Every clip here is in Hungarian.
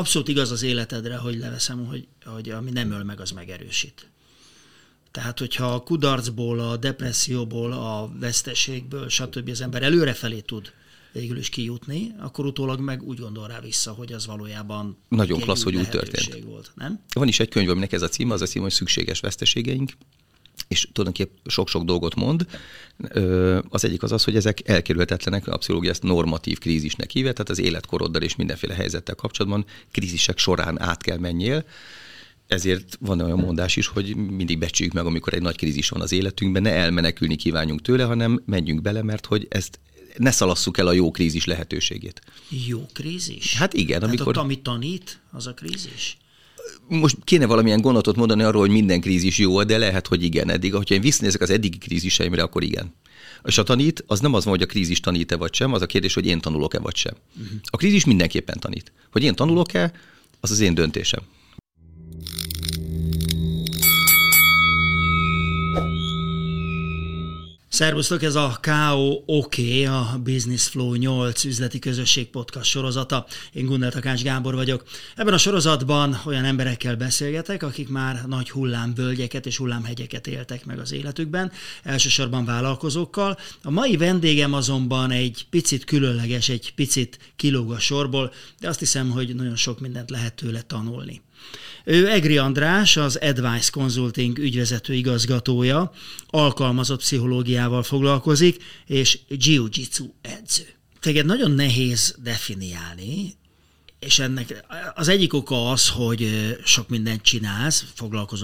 abszolút igaz az életedre, hogy leveszem, hogy ami nem öl meg, az megerősít. Tehát, hogyha a kudarcból, a depresszióból, a veszteségből, stb. Az ember előrefelé tud végül is kijutni, akkor utólag meg úgy gondol rá vissza, hogy az valójában nagyon klassz, hogy úgy történt. Volt, nem? Van is egy könyv, aminek ez a címe, az a címe, hogy Szükséges veszteségeink, és tulajdonképp sok-sok dolgot mond. Az egyik az az, hogy ezek elkerülhetetlenek, a pszichológia ezt normatív krízisnek hívja, tehát az életkoroddal és mindenféle helyzettel kapcsolatban krízisek során át kell menjél. Ezért van olyan mondás is, hogy mindig becsüljük meg, amikor egy nagy krízis van az életünkben, ne elmenekülni kívánjunk tőle, hanem menjünk bele, mert hogy ezt ne szalasszuk el a jó krízis lehetőségét. Jó krízis? Hát igen. Tehát amikor... amit tanít, az a krízis? Most kéne valamilyen gondolatot mondani arról, hogy minden krízis jó, de lehet, hogy igen eddig. Ha én visszanézek az eddigi kríziseimre, akkor igen. És a tanít, az nem az van, hogy a krízis tanít-e vagy sem, az a kérdés, hogy én tanulok-e vagy sem. A krízis mindenképpen tanít. Hogy én tanulok-e, az az én döntésem. Szervusztok, ez a KO-OK, a Business Flow 8 üzleti közösség podcast sorozata. Én Gundel Takács Gábor vagyok. Ebben a sorozatban olyan emberekkel beszélgetek, akik már nagy hullámvölgyeket és hullámhegyeket éltek meg az életükben, elsősorban vállalkozókkal. A mai vendégem azonban egy picit különleges, egy picit kilóg a sorból, de azt hiszem, hogy nagyon sok mindent lehet tőle tanulni. Ő Egri András, az Adwise Consulting ügyvezető igazgatója, alkalmazott pszichológiával foglalkozik, és jiu-jitsu edző. Téged nagyon nehéz definiálni, és ennek az egyik oka az, hogy sok mindent csinálsz,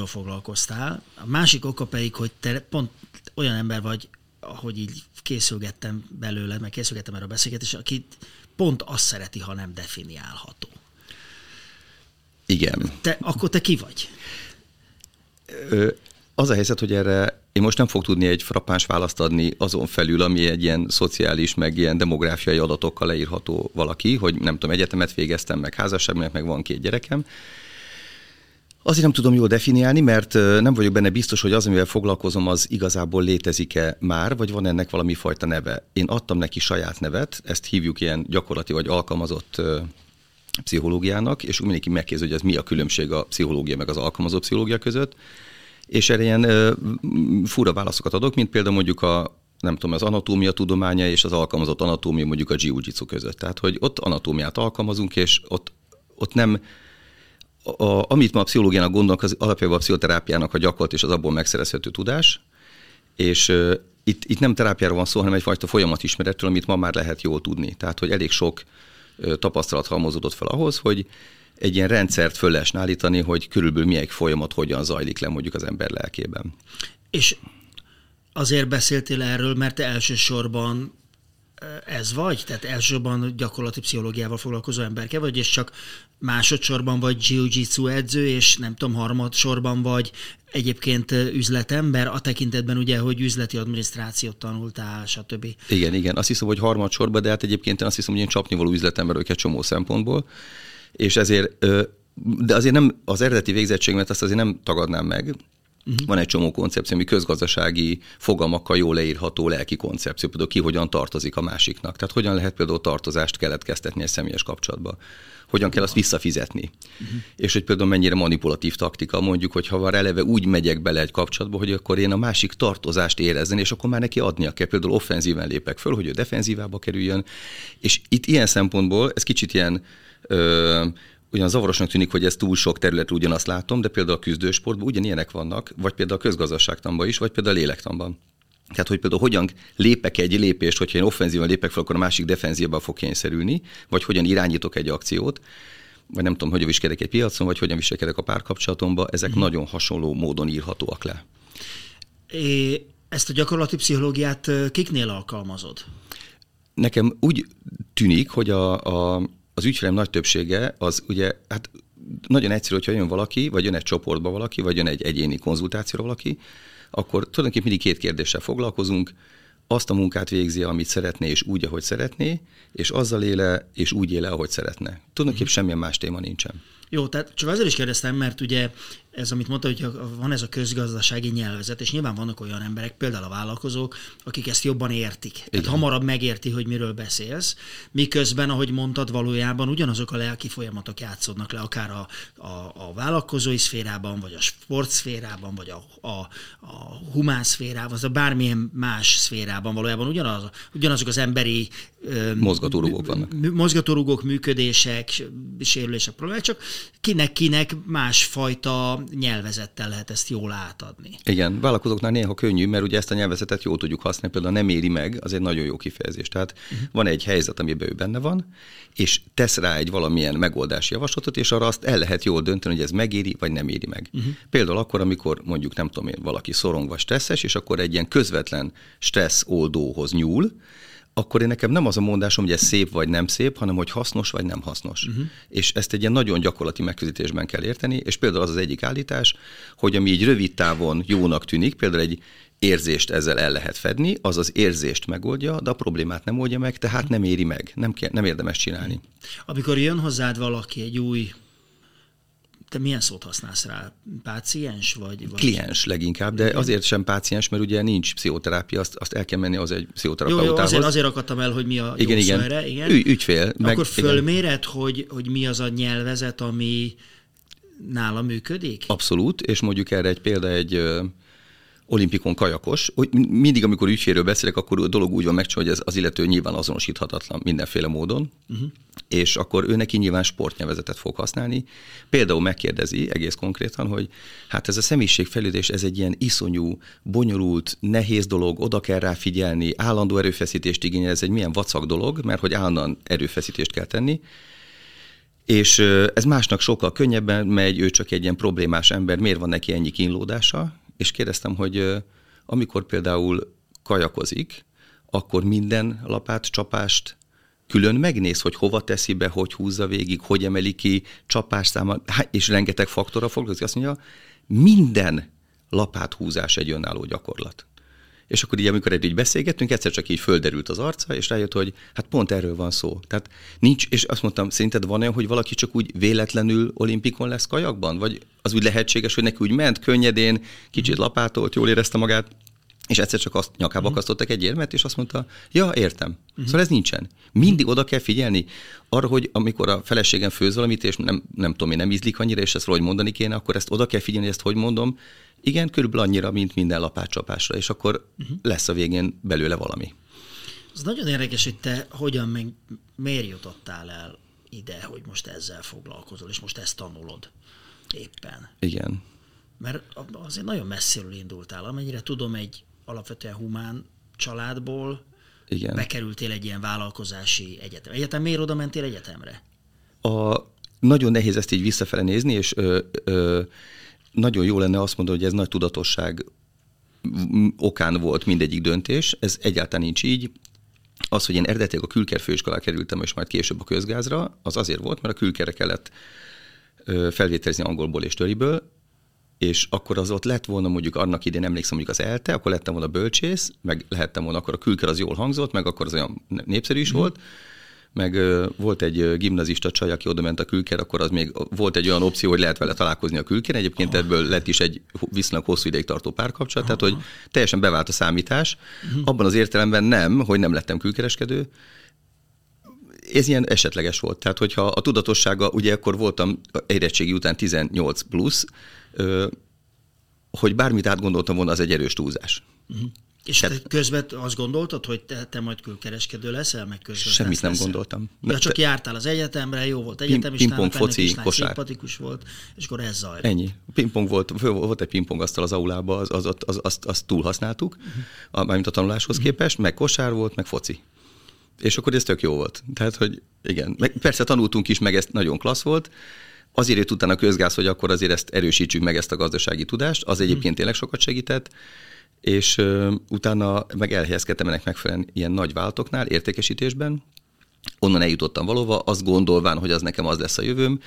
foglalkoztál, a másik oka pedig, hogy te pont olyan ember vagy, ahogy így készülgettem belőle, meg készülgettem erre a beszélgetésre, aki pont azt szereti, ha nem definiálható. Igen. Akkor te ki vagy? Az a helyzet, hogy erre én most nem fogok tudni egy frappáns választ adni azon felül, ami egy ilyen szociális, meg ilyen demográfiai adatokkal leírható valaki, hogy nem tudom, egyetemet végeztem, meg házasságban, meg van 2 gyerekem. Azért nem tudom jól definiálni, mert nem vagyok benne biztos, hogy az, amivel foglalkozom, az igazából létezik-e már, vagy van ennek valami fajta neve. Én adtam neki saját nevet, ezt hívjuk ilyen gyakorlati vagy alkalmazott pszichológiának, és úgy mindenki megkérdezi, hogy az mi a különbség a pszichológia meg az alkalmazott pszichológia között, és erre ilyen fura válaszokat adok, mint például mondjuk az anatómia tudománya és az alkalmazott anatómia mondjuk a jiu-jitsu között. Tehát, hogy ott anatómiát alkalmazunk, és ott nem... Amit ma a pszichológiának gondolunk, az alapjában a pszichoterápiának a gyakorlat és az abból megszerezhető tudás, és itt nem terápiáról van szó, hanem egyfajta folyamatismeretről, amit ma már lehet jól tudni. Tehát, hogy elég sok tapasztalat halmozódott fel ahhoz, hogy egy ilyen rendszert föl lehessen állítani, hogy körülbelül milyen folyamat hogyan zajlik le mondjuk az ember lelkében. És azért beszéltél erről, mert te elsősorban ez vagy? Tehát elsősorban gyakorlati pszichológiával foglalkozó emberke vagy, és csak másodsorban vagy jiu-jitsu edző, és nem tudom, harmadsorban vagy egyébként üzletember, a tekintetben ugye, hogy üzleti adminisztrációt tanultál, stb. Igen, azt hiszem, hogy harmadsorban, de hát egyébként azt hiszem, hogy én csapnivaló üzletember vagyok egy csomó szempontból, és ezért, de azért nem az eredeti végzettségemet azt azért nem tagadnám meg. Van egy csomó koncepció, ami közgazdasági fogalmakkal jól leírható lelki koncepció, például ki hogyan tartozik a másiknak. Tehát hogyan lehet például tartozást keletkeztetni egy személyes kapcsolatba. Hogyan kell azt visszafizetni. És hogy például mennyire manipulatív taktika, mondjuk, hogy ha már eleve úgy megyek bele egy kapcsolatba, hogy akkor én a másik tartozást érezzen, és akkor már neki adnia kell. Például offenzíven lépek föl, hogy ő defenzívába kerüljön. És itt ilyen szempontból ez kicsit ilyen... Ugyan zavarosnak tűnik, hogy ez túl sok terület, ugyanazt látom, de például a küzdősportban ugyanilyenek vannak, vagy például a közgazdaságtanban is, vagy például a lélektanban. Tehát, hogy például hogyan lépek egy lépést, hogyha én offenzívan lépek fel, akkor a másik defenzívban fog kényszerülni, vagy hogyan irányítok egy akciót, vagy nem tudom, hogyan viselkedek egy piacon, vagy hogyan viselkedek a párkapcsolatomban, ezek nagyon hasonló módon írhatóak le. Ezt a gyakorlati pszichológiát kiknél alkalmazod? Nekem úgy tűnik, hogy az ügyfelem nagy többsége az ugye, hát nagyon egyszerű, hogyha jön valaki, vagy jön egy csoportba valaki, vagy jön egy egyéni konzultációra valaki, akkor tulajdonképpen mindig 2 kérdéssel foglalkozunk. Azt a munkát végzi, amit szeretné, és úgy, ahogy szeretné, és azzal éle, és úgy éle, ahogy szeretne. Tulajdonképpen semmilyen más téma nincsen. Jó, tehát csak azért is kérdeztem, mert ugye ez, amit mondta, hogy van ez a közgazdasági nyelvezet, és nyilván vannak olyan emberek, például a vállalkozók, akik ezt jobban értik. Igen. Tehát hamarabb megérti, hogy miről beszélsz, miközben, ahogy mondtad, valójában ugyanazok a lelki folyamatok játszódnak le, akár a vállalkozói szférában, vagy a sportszférában, vagy a humán szférában, az a bármilyen más szférában valójában ugyanazok az emberi mozgatórugók vannak. Mozgatórugók, működések, sérülések, problémák, csak kinek másfajta nyelvezettel lehet ezt jól átadni. Igen, vállalkozóknál néha könnyű, mert ugye ezt a nyelvezetet jól tudjuk használni, például nem éri meg, az egy nagyon jó kifejezés. Tehát van egy helyzet, amiben ő benne van, és tesz rá egy valamilyen megoldási javaslatot, és arra azt el lehet jól dönteni, hogy ez megéri, vagy nem éri meg. Uh-huh. Például akkor, amikor mondjuk nem tudom én, valaki szorongva stresszes, és akkor egy ilyen közvetlen stressz oldóhoz nyúl, akkor én nekem nem az a mondásom, hogy ez szép vagy nem szép, hanem hogy hasznos vagy nem hasznos. Uh-huh. És ezt egy ilyen nagyon gyakorlati megközelítésben kell érteni, és például az az egyik állítás, hogy ami így rövid távon jónak tűnik, például egy érzést ezzel el lehet fedni, az az érzést megoldja, de a problémát nem oldja meg, tehát nem éri meg, nem érdemes csinálni. Amikor jön hozzád valaki egy új, te milyen szót használsz rá? Páciens vagy? Kliens leginkább, de azért sem páciens, mert ugye nincs pszichoterápia, azt el kell menni az egy pszichoterapeutához. Jó, azért akadtam el, hogy mi a jó szó erre. Igen. Ügyfél. Akkor fölméred, hogy mi az a nyelvezet, ami nála működik? Abszolút, és mondjuk erre egy példa, egy olimpikon kajakos, hogy mindig, amikor ügyfélről beszélek, akkor a dolog úgy van megcsinálva, hogy ez az illető nyilván azonosíthatatlan mindenféle módon, és akkor ő neki nyilván sportnyelvezetet fog használni. Például megkérdezi egész konkrétan, hogy hát ez a személyiségfejlődés, ez egy ilyen iszonyú, bonyolult, nehéz dolog, oda kell rá figyelni, állandó erőfeszítést igényel, ez egy milyen vacak dolog, mert hogy állandóan erőfeszítést kell tenni. És ez másnak sokkal könnyebben megy, ő csak egy ilyen problémás ember, miért van neki ennyi kínlódása? És kérdeztem, hogy amikor például kajakozik, akkor minden lapát, csapást külön megnéz, hogy hova teszi be, hogy húzza végig, hogy emeli ki, csapásszáma, és rengeteg faktorra foglalkozik. Azt mondja, minden lapát húzás egy önálló gyakorlat. És akkor így, amikor így beszélgettünk, egyszer csak így földerült az arca, és rájött, hogy hát pont erről van szó. Tehát nincs, és azt mondtam, szerinted van olyan, hogy valaki csak úgy véletlenül olimpikon lesz kajakban? Vagy az úgy lehetséges, hogy neki úgy ment könnyedén, kicsit lapátolt, jól érezte magát, és egyszer csak azt nyakába akasztottak egy érmet, és azt mondta, ja, értem. Szóval ez nincsen. Mindig oda kell figyelni arra, hogy amikor a feleségem főz valamit, és nem tudom én, nem ízlik annyira, és ezt hogy mondani kéne, akkor ezt oda kell figyelni, ezt hogy mondom. Igen, körülbelül annyira, mint minden lapátcsapásra, és akkor lesz a végén belőle valami. Ez nagyon érdekes, hogy te miért jutottál el ide, hogy most ezzel foglalkozol, és most ezt tanulod éppen. Igen. Mert azért nagyon messziről indultál, amennyire tudom, egy alapvetően humán családból. Igen. Bekerültél egy ilyen vállalkozási egyetemre. Egyetem miért oda mentél egyetemre? Nagyon nehéz ezt így visszafele nézni, és nagyon jó lenne azt mondani, hogy ez nagy tudatosság okán volt mindegyik döntés. Ez egyáltalán nincs így. Az, hogy én eredetileg a Külker főiskolára kerültem, és majd később a közgázra, az azért volt, mert a Külkerre kellett felvételizni angolból és töriből, és akkor az ott lett volna mondjuk annak idén, emlékszem mondjuk az ELTE, akkor lettem volna bölcsész, meg lehettem volna, akkor a Külker az jól hangzott, meg akkor az olyan népszerű is volt, meg volt egy gimnazista csaj, aki oda ment a Külker, akkor az még volt egy olyan opció, hogy lehet vele találkozni a Külker. Egyébként ebből lett is egy viszonylag hosszú ideig tartó párkapcsolat, tehát hogy teljesen bevált a számítás. Abban az értelemben nem, hogy nem lettem külkereskedő. Ez ilyen esetleges volt. Tehát hogyha a tudatossága, ugye akkor voltam érettségi után 18 plusz, hogy bármit átgondoltam volna, az egy erős túlzás. És te közben azt gondoltad, hogy te majd külkereskedő leszel, meg közgazdász leszel? Semmit nem gondoltam. Ja, csak jártál az egyetemre, jó volt egyetemistán, pingpong, foci, kosár. Szimpatikus volt, és akkor ez zajlott. Ennyi. Pingpong volt egy pingpongasztal az aulában, azt túlhasználtuk, mármint a tanuláshoz képest, meg kosár volt, meg foci. És akkor ez tök jó volt. Tehát, hogy igen. Meg persze tanultunk is, meg ez nagyon klassz volt. Azért jött utána a közgáz, hogy akkor azért ezt erősítsük meg, ezt a gazdasági tudást. Az egyébként tényleg sokat segített. És utána meg elhelyezkedtem ennek megfelelően ilyen nagy vállalatoknál, értékesítésben. Onnan eljutottam valóban, azt gondolván, hogy az nekem az lesz a jövőm.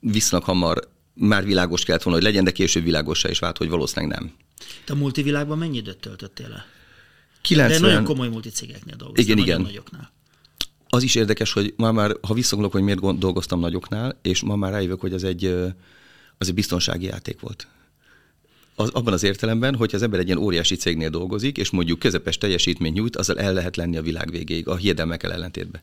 Viszonylag hamar már világos kellett volna, hogy legyen, de később világossá is vált, hogy valószínűleg nem. Te a multivilágban mennyi időt töltöttél el? 90... De nagyon komoly multicégeknél dolgoztam, igen. Nagyoknál. Az is érdekes, hogy ma már, ha visszagondolok, hogy miért dolgoztam nagyoknál, és ma már rájövök, hogy ez egy az egy biztonsági játék volt. Abban az értelemben, hogy az ember egy ilyen óriási cégnél dolgozik, és mondjuk közepes teljesítmény nyújt, azzal el lehet lenni a világ végéig, a hiedelmekkel ellentétben.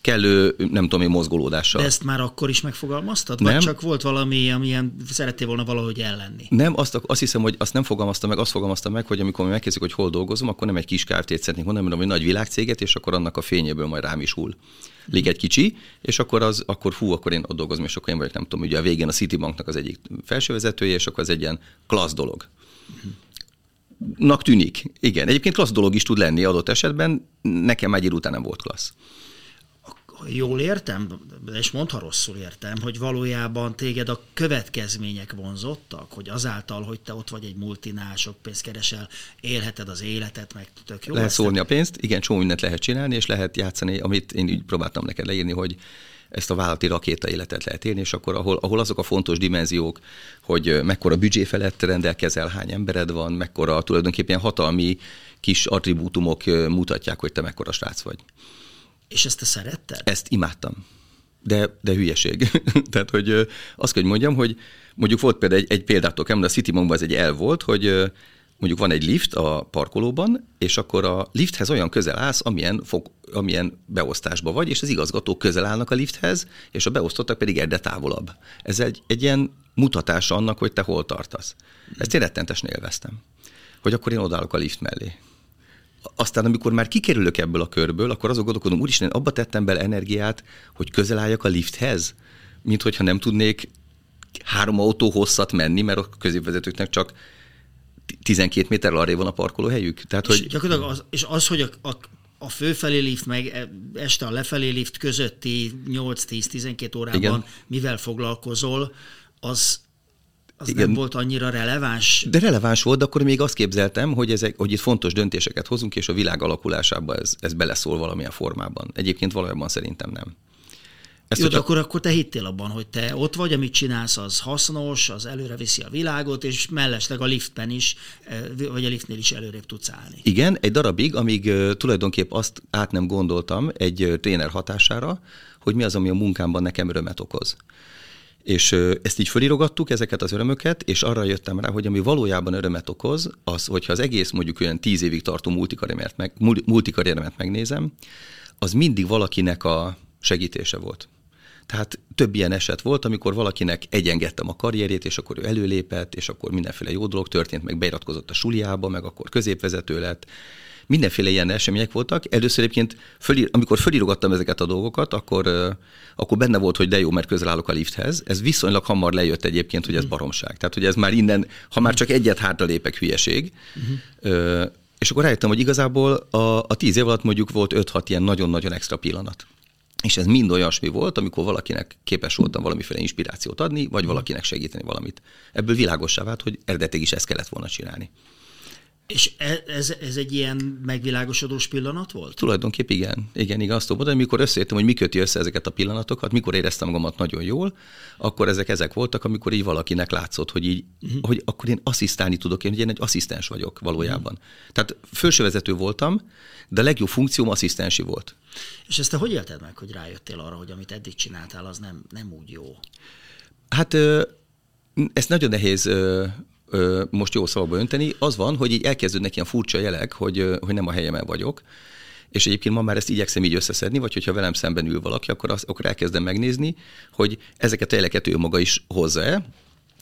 Kellő, nem tudom én, mozgolódással. De ezt már akkor is megfogalmaztad? Nem. Vagy csak volt valami, amilyen szerettél volna valahogy ellenni? Nem, azt hiszem, hogy azt nem fogalmaztam meg, azt fogalmaztam meg, hogy amikor mi megkérdezik, hogy hol dolgozom, akkor nem egy kis Kft-t szeretnék mondani, hanem egy nagy világcéget, és akkor annak a fényéből majd rám is hull. Lég egy kicsi, és akkor én ott dolgozom, és akkor én vagyok, nem tudom, ugye a végén a Citibanknak az egyik felsővezetője, és akkor az egy ilyen klassz dolog. Nak tűnik. Igen, egyébként klassz dolog is tud lenni adott esetben, nekem egy idő után nem volt klassz. Jól értem, és mondta rosszul értem, hogy valójában téged a következmények vonzottak, hogy azáltal, hogy te ott vagy egy multinál, sok pénzt keresel, élheted az életet, meg tök jó. Lehet szórni a pénzt, igen, csomó mindent lehet csinálni, és lehet játszani, amit én úgy próbáltam neked leírni, hogy ezt a vállalati rakéta életet lehet élni, és akkor ahol azok a fontos dimenziók, hogy mekkora büdzsé felett rendelkezel, hány embered van, mekkora tulajdonképpen hatalmi kis attribútumok mutatják, hogy te mekkora srác vagy. És ezt te szeretted? Ezt imádtam. De hülyeség. Tehát, hogy azt kell, hogy mondjam, hogy mondjuk volt például egy példától kell, de a Citibankban ez egy elv volt, hogy mondjuk van egy lift a parkolóban, és akkor a lifthez olyan közel állsz, amilyen beosztásban vagy, és az igazgatók közel állnak a lifthez, és a beosztottak pedig egyre távolabb. Ez egy ilyen mutatása annak, hogy te hol tartasz. Ezt én rettentesen élveztem. Hogy akkor én odállok a lift mellé. Aztán, amikor már kikerülök ebből a körből, akkor azok gondolkodom, úristen, abba tettem bele energiát, hogy közel álljak a lifthez, mint hogyha nem tudnék 3 autó hosszat menni, mert a középvezetőknek csak 12 méterrel arrébb van a parkolóhelyük. Tehát, és, hogy a főfelé lift, meg este a lefelé lift közötti 8-10-12 órában, igen, mivel foglalkozol, az igen, nem volt annyira releváns. De releváns volt, de akkor még azt képzeltem, hogy, hogy itt fontos döntéseket hozunk, és a világ alakulásába ez beleszól valamilyen formában. Egyébként valójában szerintem nem. Jó, de akkor te hittél abban, hogy te ott vagy, amit csinálsz, az hasznos, az előre viszi a világot, és mellesleg a liftben is, vagy a liftnél is előrébb tudsz állni. Igen, egy darabig, amíg tulajdonképp azt át nem gondoltam egy tréner hatására, hogy mi az, ami a munkámban nekem örömet okoz. És ezt így fölirogattuk, ezeket az örömöket, és arra jöttem rá, hogy ami valójában örömet okoz, az, hogyha az egész mondjuk olyan 10 évig tartó multikarrieremet megnézem, az mindig valakinek a segítése volt. Tehát több ilyen eset volt, amikor valakinek egyengettem a karrierjét, és akkor ő előlépett, és akkor mindenféle jó dolog történt, meg beiratkozott a suliába, meg akkor középvezető lett. Mindenféle ilyen események voltak. Először egyébként, amikor fölirogattam ezeket a dolgokat, akkor benne volt, hogy de jó, mert közel állok a lifthez. Ez viszonylag hamar lejött egyébként, hogy ez baromság. Tehát, hogy ez már innen, ha már csak egyet hátra lépek, hülyeség. És akkor rájöttem, hogy igazából a 10 év alatt mondjuk volt 5-6 ilyen nagyon-nagyon extra pillanat. És ez mind olyasmi volt, amikor valakinek képes voltam valamiféle inspirációt adni, vagy valakinek segíteni valamit. Ebből világossá vált, hogy eredetileg is ezt kellett volna csinálni. És ez egy ilyen megvilágosodós pillanat volt? Tulajdonképp igen. Igen, azt tudom mondani, amikor összeértem, hogy mi köti össze ezeket a pillanatokat, mikor éreztem magamat nagyon jól, akkor ezek voltak, amikor így valakinek látszott, hogy így, hogy akkor én asszisztálni tudok, én egy asszisztens vagyok valójában. Tehát felsővezető voltam, de a legjobb funkcióm asszisztensi volt. És ezt te hogy élted meg, hogy rájöttél arra, hogy amit eddig csináltál, az nem úgy jó? Hát ez nagyon nehéz most jó szavakba önteni, az van, hogy így elkezdődnek ilyen furcsa jelek, hogy nem a helyemen vagyok, és egyébként ma már ezt igyekszem így összeszedni, vagy hogyha velem szemben ül valaki, akkor elkezdem megnézni, hogy ezeket a jeleket ő maga is hozza-e,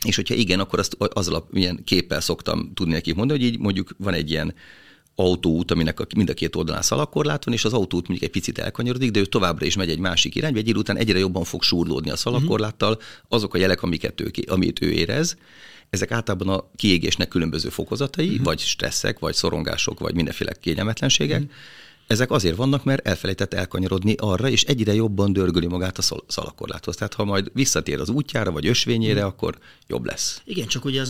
és hogyha igen, akkor azt azzal ilyen képpel szoktam tudni nekik mondani, hogy így mondjuk van egy ilyen autóút, aminek mind a két oldalán szalagkorlát van, és az autóút mondjuk egy picit elkanyarodik, de ő továbbra is megy egy másik irányba, egy idő után egyre jobban fog súrlódni a szalagkorláttal azok a jelek, amit ő érez. Ezek általában a kiégésnek különböző fokozatai, vagy stresszek, vagy szorongások, vagy mindenféle kényelmetlenségek. Ezek azért vannak, mert elfelejtett elkanyarodni arra, és egyre jobban dörgöli magát a szalagkorláthoz. Tehát ha majd visszatér az útjára, vagy ösvényére, akkor jobb lesz. Igen, csak ugye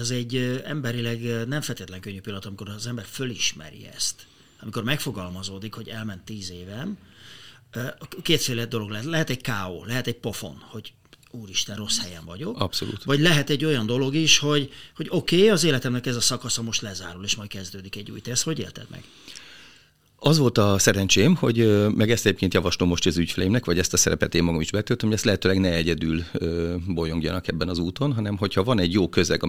az egy emberileg nem feltétlen könnyű pillanat, amikor az ember fölismeri ezt. Amikor megfogalmazódik, hogy elment 10 évem, kétféle dolog lehet. Lehet egy KO, lehet egy pofon, hogy úristen, rossz helyen vagyok. Abszolút. Vagy lehet egy olyan dolog is, hogy oké, az életemnek ez a szakasza most lezárul, és majd kezdődik egy új. Te ezt hogy élted meg? Az volt a szerencsém, hogy meg ezt egyébként javaslom most az ügyfeleimnek, vagy ezt a szerepet én magam is betöltöm, hogy ezt lehetőleg ne egyedül bolyongjanak ebben az úton, hanem hogyha van egy jó közeg,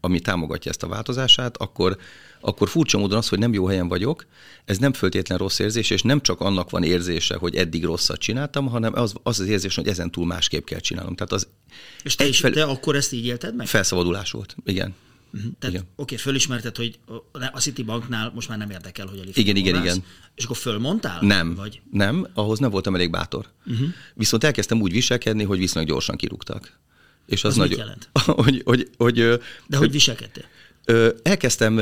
ami támogatja ezt a változását, akkor furcsa módon az, hogy nem jó helyen vagyok, ez nem feltétlen rossz érzés, és nem csak annak van érzése, hogy eddig rosszat csináltam, hanem az érzés, hogy ezen túl másképp kell csinálnom. Tehát és te akkor ezt így élted meg? Felszabadulás volt, igen. Tehát oké, fölismerted, hogy a Citibanknál most már nem érdekel, hogy elég igen. És akkor fölmondtál? Nem, vagy? Nem, ahhoz nem voltam elég bátor. Uh-huh. Viszont elkezdtem úgy viselkedni, hogy viszonylag gyorsan kirúgtak. És az nagyon... mit jelent? Hogy viselkedtél? Elkezdtem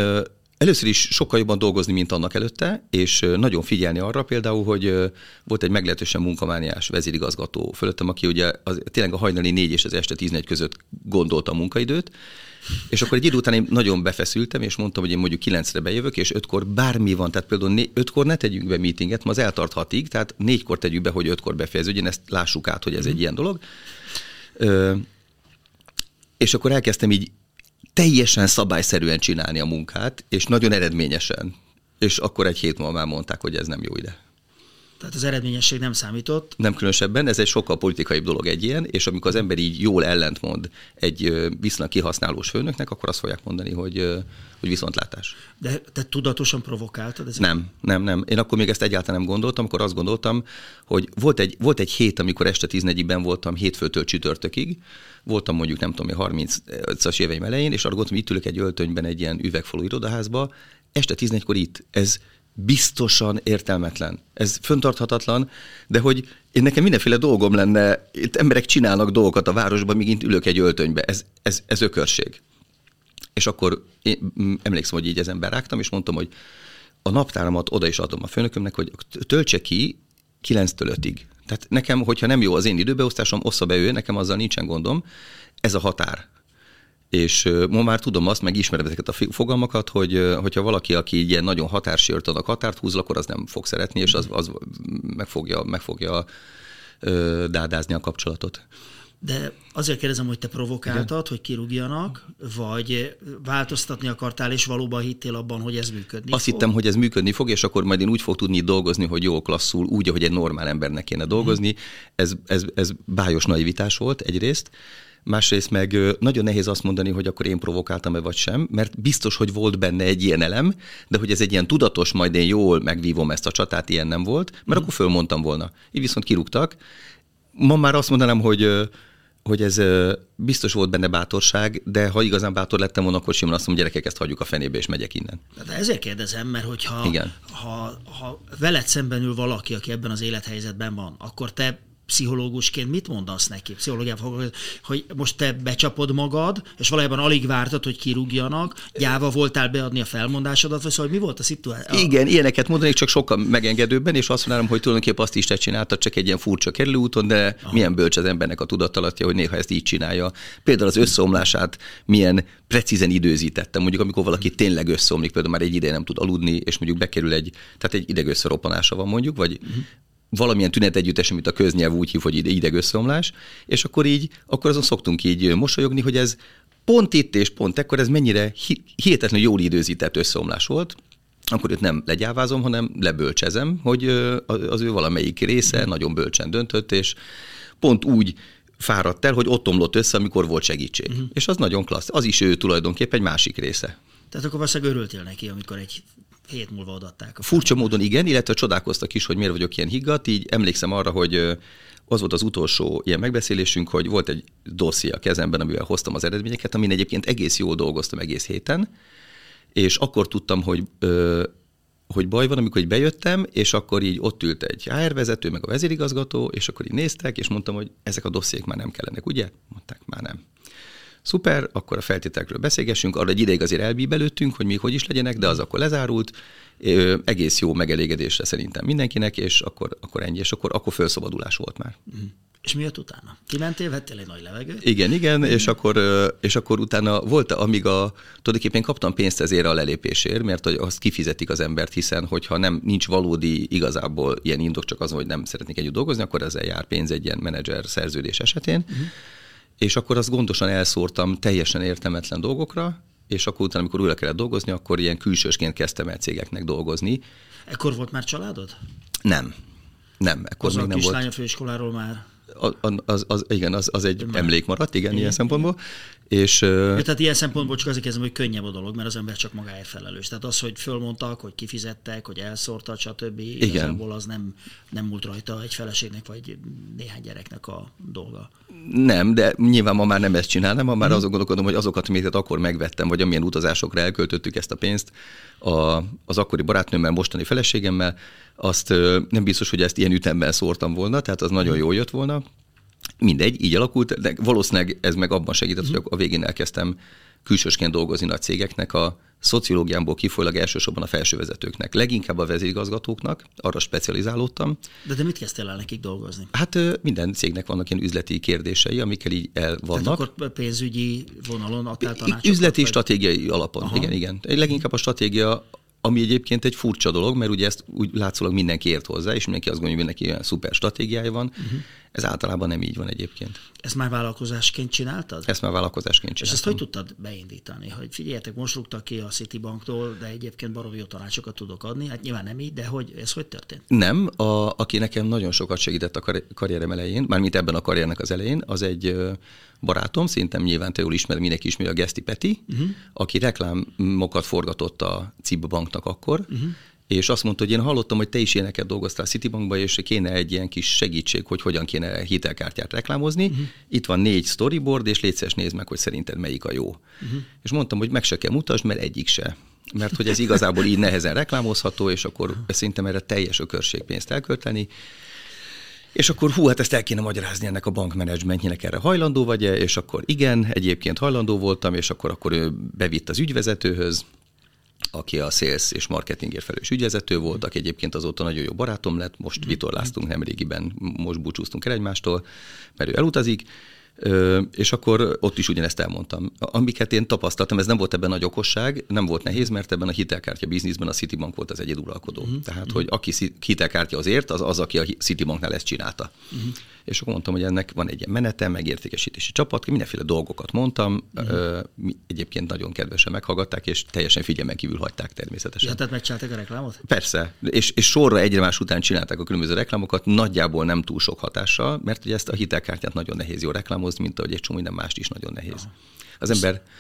először is sokkal jobban dolgozni, mint annak előtte, és nagyon figyelni arra például, hogy volt egy meglehetősen munkamániás vezérigazgató fölöttem, aki ugye tényleg a hajnali 4 és az este 11 között gondolta a munkaidőt, és akkor egy idő után én nagyon befeszültem, és mondtam, hogy én mondjuk 9-re bejövök, és 5-kor bármi van, tehát például 5-kor ne tegyünk be meetinget, ma az eltart 6-ig, tehát 4-kor tegyük be, hogy 5-kor befejeződjön, ezt lássuk át, hogy ez egy ilyen dolog. És akkor elkezdtem így teljesen szabályszerűen csinálni a munkát, és nagyon eredményesen. És akkor egy hét múlva már mondták, hogy ez nem jó ide. Tehát az eredményesség nem számított? Nem különösebben, ez egy sokkal politikaibb dolog egy ilyen, és amikor az ember így jól ellentmond egy viszonylag kihasználós főnöknek, akkor azt fogják mondani, hogy viszontlátás. De te tudatosan provokáltad ezeket? Nem. Én akkor még ezt egyáltalán nem gondoltam, akkor azt gondoltam, hogy volt egy hét, amikor este 11-ben voltam hétfőtől csütörtökig, voltam mondjuk nem tudom, 30-as éveim elején, és arra gondoltam, itt ülök egy öltönyben egy ilyen üvegfalú irodaházba, este 11-kor itt, ez biztosan értelmetlen. Ez föntarthatatlan, de hogy nekem mindenféle dolgom lenne, itt emberek csinálnak dolgokat a városban, míg itt ülök egy öltönybe. Ez ökörség. És akkor én emlékszem, hogy így ezen berágtam, és mondtam, hogy a naptáramat oda is adom a főnökömnek, hogy töltse ki 9-től 5-ig. Tehát nekem, hogyha nem jó az én időbeosztásom, ossza be ő, nekem azzal nincsen gondom. Ez a határ. És ma már tudom azt, meg ismerem ezeket a fogalmakat, hogyha valaki, aki így ilyen nagyon határsértőnek határt húzol, akkor az nem fog szeretni, és az meg fogja dádázni a kapcsolatot. De azért kérdezem, hogy te provokáltad, igen, hogy kirúgjanak, vagy változtatni akartál, és valóban hittél abban, hogy ez működni fog? Azt hittem, hogy ez működni fog, és akkor majd én úgy fog tudni dolgozni, hogy jól, klasszul, úgy, ahogy egy normál embernek kéne dolgozni. Ez bájos naivitás volt egyrészt. Másrészt meg nagyon nehéz azt mondani, hogy akkor én provokáltam-e vagy sem, mert biztos, hogy volt benne egy ilyen elem, de hogy ez egy ilyen tudatos, majd én jól megvívom ezt a csatát, ilyen nem volt, mert akkor fölmondtam volna. Így viszont kirúgtak. Ma már azt mondanám, hogy ez biztos volt benne bátorság, de ha igazán bátor lettem volna, akkor simán azt mondom, gyerekek, ezt hagyjuk a fenébe, és megyek innen. De ezért kérdezem, mert hogyha veled szemben ül valaki, aki ebben az élethelyzetben van, akkor te pszichológusként mit mondasz neki? Pszichológiában, hogy most te becsapod magad, és valójában alig vártad, hogy kirúgjanak, gyáva voltál beadni a felmondásodat, vagy szóval mi volt a szituáció? Igen, ilyeneket mondanék, csak sokkal megengedőbben, és azt mondanám, hogy tulajdonképpen azt is te csináltad, csak egy ilyen furcsa kerülőúton, de milyen bölcs az embernek a tudatalattja, hogy néha ezt így csinálja. Például az összeomlását milyen precízen időzítettem, mondjuk amikor valaki tényleg összeomlik, például már egy ideje nem tud aludni, és mondjuk bekerül egy idegösszeroppanása van mondjuk, vagy valamilyen tünet együttes, amit a köznyelv úgy hív, hogy idegösszeomlás, és akkor azon szoktunk így mosolyogni, hogy ez pont itt és pont ekkor ez mennyire hihetetlenül jól időzített összeomlás volt, akkor őt nem legyávázom, hanem lebölcsezem, hogy az ő valamelyik része nagyon bölcsen döntött, és pont úgy fáradt el, hogy ott omlott össze, amikor volt segítség. Uh-huh. És az nagyon klassz. Az is ő tulajdonképpen egy másik része. Tehát akkor valószínűleg örültél neki, amikor egy hét múlva adatták. Furcsa módon igen, illetve csodálkoztak is, hogy miért vagyok ilyen higgadt. Így emlékszem arra, hogy az volt az utolsó ilyen megbeszélésünk, hogy volt egy dosszié a kezemben, amivel hoztam az eredményeket, amin egyébként egész jól dolgoztam egész héten, és akkor tudtam, hogy baj van, amikor így bejöttem, és akkor így ott ült egy HR vezető, meg a vezérigazgató, és akkor így néztek, és mondtam, hogy ezek a dossziék már nem kellenek, ugye? Mondták, már nem. Szuper, akkor a feltételekről beszélgessünk, arra egy ideig azért elbíbelődtünk, hogy még hogy is legyenek, de az akkor lezárult, egész jó megelégedésre szerintem mindenkinek, és akkor ennyi, és akkor felszabadulás volt már. Mm. És mi jött utána? Kimentél, vettél egy nagy levegőt? Igen, és akkor utána volt, amíg tulajdonképpen kaptam pénzt ezért a lelépésért, mert azt kifizetik az embert, hiszen hogyha nincs valódi igazából ilyen indok, csak az, hogy nem szeretnék együtt dolgozni, akkor ezzel jár pénz egy ilyen menedzser szerződés esetén. És akkor azt gondosan elszórtam teljesen értelmetlen dolgokra, és akkor utána, amikor újra kellett dolgozni, akkor ilyen külsősként kezdtem el cégeknek dolgozni. Ekkor volt már családod? Nem, ekkor még nem volt. Az a kislánya főiskoláról már... Igen, az egy emlék maradt, igen, ilyen szempontból. És, tehát ilyen szempontból csak azért kezdem, hogy könnyebb a dolog, mert az ember csak magáért felelős. Tehát az, hogy fölmondtak, hogy kifizettek, hogy elszórtak, stb. Igazából az nem múlt rajta egy feleségnek, vagy néhány gyereknek a dolga. Nem, de nyilván ma már nem ezt csinálnám, ma már azon gondolkodom, hogy azokat, amiket akkor megvettem, vagy amilyen utazásokra elköltöttük ezt a pénzt, az akkori barátnőmmel, mostani feleségemmel, azt nem biztos, hogy ezt ilyen ütemben szórtam volna, tehát az nagyon jól jött volna. Mindegy, így alakult, de valószínűleg ez meg abban segített, hogy a végén elkezdtem külsősként dolgozni nagy cégeknek, a szociológiámból kifolyólag elsősorban a felsővezetőknek, leginkább a vezérigazgatóknak, arra specializálódtam. De mit kezdtél el nekik dolgozni? Hát minden cégnek vannak ilyen üzleti kérdései, amikkel így elvannak. Tehát akkor pénzügyi vonalon adtál tanácsokat? Üzleti, vagy... stratégiai alapon, aha. Igen. Leginkább a stratégia, ami egyébként egy furcsa dolog, mert ugye ezt úgy látszólag mindenki ért hozzá, és mindenki azt gondolja, hogy neki olyan szuper stratégiája van. Ez általában nem így van egyébként. Ezt már vállalkozásként csináltad? Ezt már vállalkozásként csináltam. És ezt hogy tudtad beindítani? Hogy figyeljetek, most rúgtak ki a Citibanktól, de egyébként baromi jó tanácsokat tudok adni. Hát nyilván nem így, de hogy ez hogy történt? Nem. Aki nekem nagyon sokat segített a karrierem elején, mármint ebben a karriernek az elején, az egy barátom, szintén nyilván te jól ismer, mindenki ismeri, a Geszti Peti, aki reklámokat forgatott a Citibanknak akkor, és azt mondta, hogy én hallottam, hogy te is ilyeneket dolgoztál Citibankban, és kéne egy ilyen kis segítség, hogy hogyan kéne hitelkártyát reklámozni. Itt van 4 storyboard, és légy szíves, nézd meg, hogy szerinted melyik a jó. És mondtam, hogy meg se kell mutasd, mert egyik se. Mert hogy ez igazából így nehezen reklámozható, és akkor szerintem erre teljes ökörségpénzt elkölteni. És akkor hát ezt el kéne magyarázni ennek a bankmenedzsmentjének, erre hajlandó vagy-e, és akkor igen, egyébként hajlandó voltam, és akkor ő bevitt az ügyvezetőhöz, aki a sales és marketingért felelős ügyvezető volt, aki egyébként azóta nagyon jó barátom lett, most vitorláztunk nemrégiben, most búcsúztunk el egymástól, mert ő elutazik, és akkor ott is ugyanezt elmondtam. Amiket én tapasztaltam, ez nem volt ebben nagy okosság, nem volt nehéz, mert ebben a hitelkártya bizniszben a Citibank volt az egyeduralkodó. Tehát, hogy aki hitelkártya azért, az, aki a Citibanknál ezt csinálta. És akkor mondtam, hogy ennek van egy ilyen menete, megértékesítési csapat, mindenféle dolgokat mondtam, egyébként nagyon kedvesen meghallgatták, és teljesen figyelmen kívül hagyták természetesen. Ja, tehát megcsinálták a reklámot? Persze, és sorra egymás után csinálták a különböző reklámokat, nagyjából nem túl sok hatással, mert ugye ezt a hitelkártyát nagyon nehéz jól reklámozni, mint ahogy egy csomó minden mást is nagyon nehéz. Aha.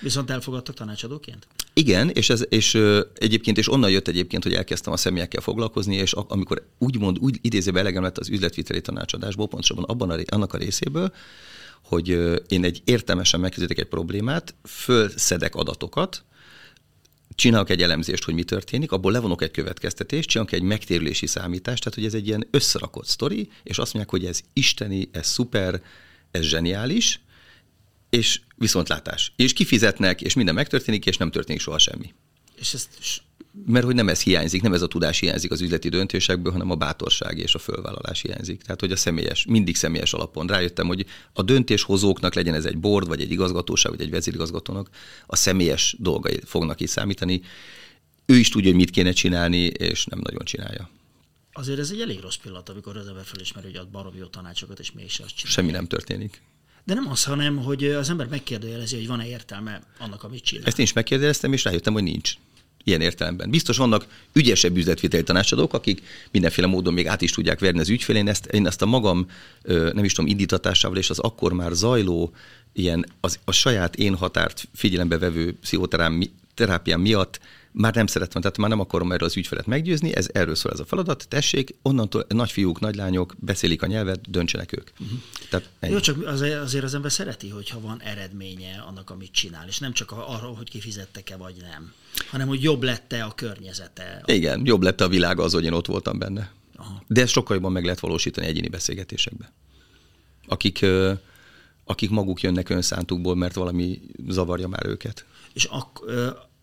Viszont elfogadtak tanácsadóként? Igen, és onnan jött egyébként, hogy elkezdtem a személyekkel foglalkozni, és amikor úgy idézőben elegem lett az üzletviteli tanácsadásból, pontosabban annak a részéből, hogy én értelmesen megközelítek egy problémát, fölszedek adatokat, csinálok egy elemzést, hogy mi történik, abból levonok egy következtetést, csinálok egy megtérülési számítást, tehát hogy ez egy ilyen összerakott sztori, és azt mondják, hogy ez isteni, ez szuper, ez zseniális, és viszontlátás. És kifizetnek, és minden megtörténik, és nem történik soha semmi. És ezt... Mert hogy nem ez hiányzik, nem ez a tudás hiányzik az üzleti döntésekből, hanem a bátorság és a fölvállalás hiányzik. Tehát, hogy mindig személyes alapon rájöttem, hogy a döntéshozóknak, legyen ez egy board, vagy egy igazgatóság, vagy egy vezérigazgatónak, a személyes dolgai fognak itt számítani. Ő is tudja, hogy mit kéne csinálni, és nem nagyon csinálja. Azért ez egy elég rossz pillanat, amikor az ember felismeri, hogy ad baromi jó tanácsokat, és mégse azt csinálja. Semmi nem történik. De nem az, hanem, hogy az ember megkérdőjelezi, hogy van-e értelme annak, amit csinál. Ezt én is megkérdeztem, és rájöttem, hogy nincs. Ilyen értelemben. Biztos vannak ügyesebb üzletviteli tanácsadók, akik mindenféle módon még át is tudják verni az ügyfélén. Én ezt a magam, nem is tudom, indítatásával, és az akkor már zajló, ilyen a saját én határt figyelembe vevő pszichoterápián miatt már nem szerettem, tehát már nem akarom erről az ügyfelet meggyőzni, erről szól ez a feladat, tessék, onnantól nagy fiúk, nagy lányok beszélik a nyelvet, döntsenek ők. Tehát jó, csak azért az ember szereti, hogyha van eredménye annak, amit csinál, és nem csak arról, hogy kifizettek-e vagy nem, hanem hogy jobb lett-e a környezete. Igen, jobb lett a világ az, hogy én ott voltam benne. Aha. De ezt sokkal jobban meg lehet valósítani egyéni beszélgetésekben. Akik maguk jönnek önszántukból, mert valami zavarja már őket. És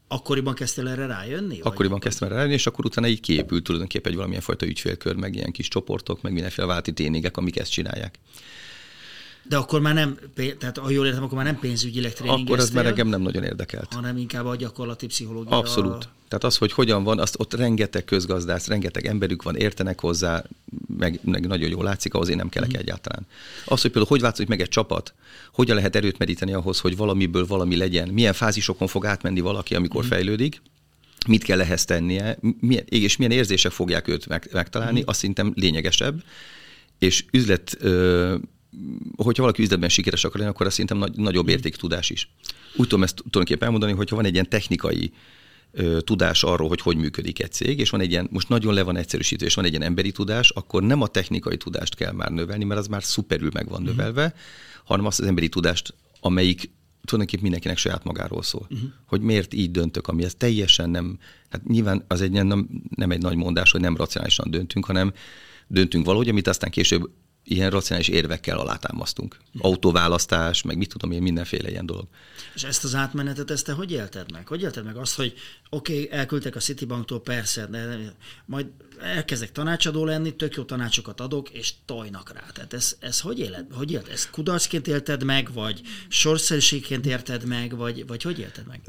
akkoriban kezdtél erre rájönni? Akkoriban kezdtem erre rájönni, és akkor utána így kiépült tulajdonképpen egy valamilyen fajta ügyfélkör, meg ilyen kis csoportok, meg mindenféle válti ténégek, amik ezt csinálják. De akkor már nem, tehát ha jól értem, akkor már nem pénzügyileg tréningeztél. Akkor ez már engem nem nagyon érdekelt. Hanem inkább a gyakorlati pszichológia. Abszolút. Tehát az, hogy hogyan van, azt ott rengeteg közgazdász, rengeteg emberük van, értenek hozzá, meg nagyon jól látszik, ahhoz én nem kellek egyáltalán. Az, hogy például hogy változik meg egy csapat, hogyan lehet erőt meríteni ahhoz, hogy valamiből valami legyen, milyen fázisokon fog átmenni valaki, amikor fejlődik, mit kell ehhez tennie, és milyen érzések fogják őt megtalálni, azt szerintem lényegesebb. És üzlet... hogyha valaki üzletben sikeres akar lenni, akkor azt szerintem nagyobb értéktudás is. Úgy tudom ezt tulajdonképpen elmondani, hogyha van egy ilyen technikai tudás arról, hogy működik egy cég, és van egy ilyen, most nagyon le van egyszerűsítő, és van egy ilyen emberi tudás, akkor nem a technikai tudást kell már növelni, mert az már szuperül meg van növelve, hanem azt az emberi tudást, amelyik tulajdonképpen mindenkinek saját magáról szól. Hogy miért így döntök, ami ez teljesen nem, hát nyilván az egy nem egy nagy mondás, hogy nem racionálisan döntünk, hanem döntünk valahogy, amit aztán később ilyen racionális érvekkel alátámasztunk. Autóválasztás, meg mit tudom én, mindenféle ilyen dolog. És ezt az átmenetet, ezt te hogy élted meg? Hogy élted meg azt, hogy oké, elküldtek a Citibanktól, persze, de majd elkezdek tanácsadó lenni, tök jó tanácsokat adok, és tojnak rá. Tehát ez hogy éled? Hogy élted? Ezt kudarcként élted meg, vagy sorszerűségként érted meg, vagy hogy élted meg?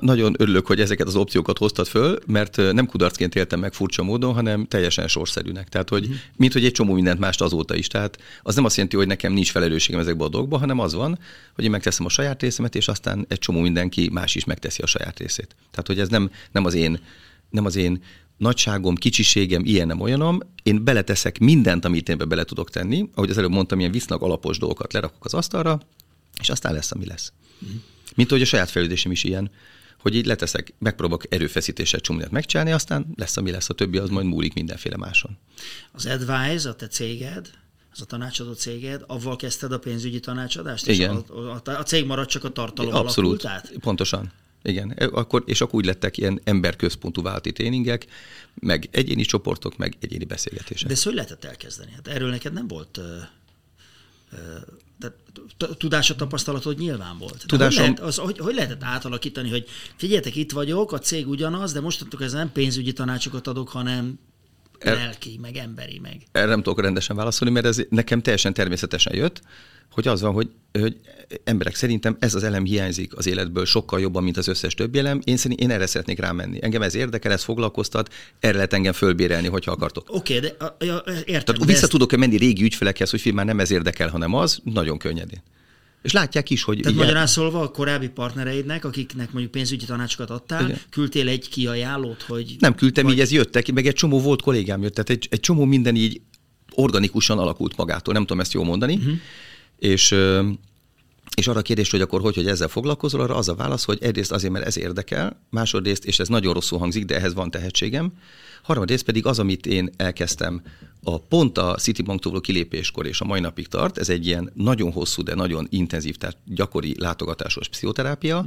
Nagyon örülök, hogy ezeket az opciókat hoztad föl, mert nem kudarcként éltem meg furcsa módon, hanem teljesen sorszerűnek. Tehát, hogy mint hogy egy csomó mindent mást azóta is. Tehát az nem azt jelenti, hogy nekem nincs felelősségem ezekben a dolgokban, hanem az van, hogy én megteszem a saját részemet, és aztán egy csomó mindenki más is megteszi a saját részét. Tehát, hogy ez nem az én nagyságom, kicsiségem, ilyenem, olyanom. Én beleteszek mindent, amit én bele tudok tenni. Ahogy az előbb mondtam, ilyen viszonylag alapos dolgokat lerakok az asztalra, és aztán lesz, ami lesz. Mint hogy a saját fejlődésem is ilyen, hogy így leteszek, megpróbálok erőfeszítéssel csomót megcsinálni, aztán lesz, ami lesz, a többi az majd múlik mindenféle máson. Az Adwise, a te céged, az a tanácsadó céged, avval kezdted a pénzügyi tanácsadást? Igen. A cég maradt, csak a tartalom alakult át? Abszolút, pontosan. Igen. Akkor úgy lettek ilyen emberközpontú vállalati tréningek, meg egyéni csoportok, meg egyéni beszélgetések. De ezt hogy lehetett elkezdeni? Hát erről neked nem volt... De tudása, tapasztalatod nyilván volt. Hogy lehetett átalakítani, hogy figyeljetek, itt vagyok, a cég ugyanaz, de mostantól ez nem pénzügyi tanácsokat adok, hanem... lelki, meg emberi, meg. Erre nem tudok rendesen válaszolni, mert ez nekem teljesen természetesen jött, hogy az van, hogy emberek, szerintem ez az elem hiányzik az életből sokkal jobban, mint az összes többi elem. Én erre szeretnék rámenni. Engem ez érdekel, ez foglalkoztat, erre lehet engem fölbérelni, hogyha akartok. Oké, de értem. Tehát vissza tudok-e menni régi ügyfelekhez, hogy már nem ez érdekel, hanem az, nagyon könnyedén. És látják is, hogy... Tehát magyarán szólva a korábbi partnereidnek, akiknek mondjuk pénzügyi tanácsokat adtál, igen, küldtél egy kiajánlót, hogy... Nem küldtem, így ez jöttek, meg egy csomó volt kollégám jött, tehát egy csomó minden így organikusan alakult magától, nem tudom ezt jól mondani, és arra a kérdés, hogy akkor hogy ezzel foglalkozol, arra az a válasz, hogy egyrészt azért, mert ez érdekel, másodrészt, és ez nagyon rosszul hangzik, de ehhez van tehetségem, harmadrészt pedig az, amit én elkezdtem pont a Citibanktól kilépéskor és a mai napig tart, ez egy ilyen nagyon hosszú, de nagyon intenzív, tehát gyakori látogatásos pszichoterápia,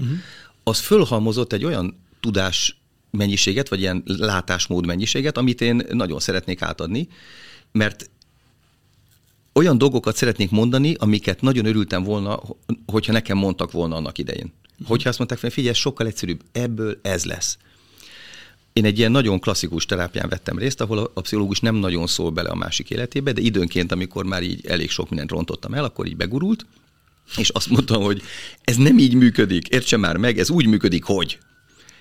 az fölhalmozott egy olyan tudás mennyiséget, vagy ilyen látásmód mennyiséget, amit én nagyon szeretnék átadni, mert olyan dolgokat szeretnék mondani, amiket nagyon örültem volna, hogyha nekem mondtak volna annak idején. Hogyha azt mondták, figyelj, sokkal egyszerűbb, ebből ez lesz. Én egy ilyen nagyon klasszikus terápián vettem részt, ahol a pszichológus nem nagyon szól bele a másik életébe, de időnként, amikor már így elég sok mindent rontottam el, akkor így begurult, és azt mondtam, hogy ez nem így működik, értse már meg, ez úgy működik, hogy.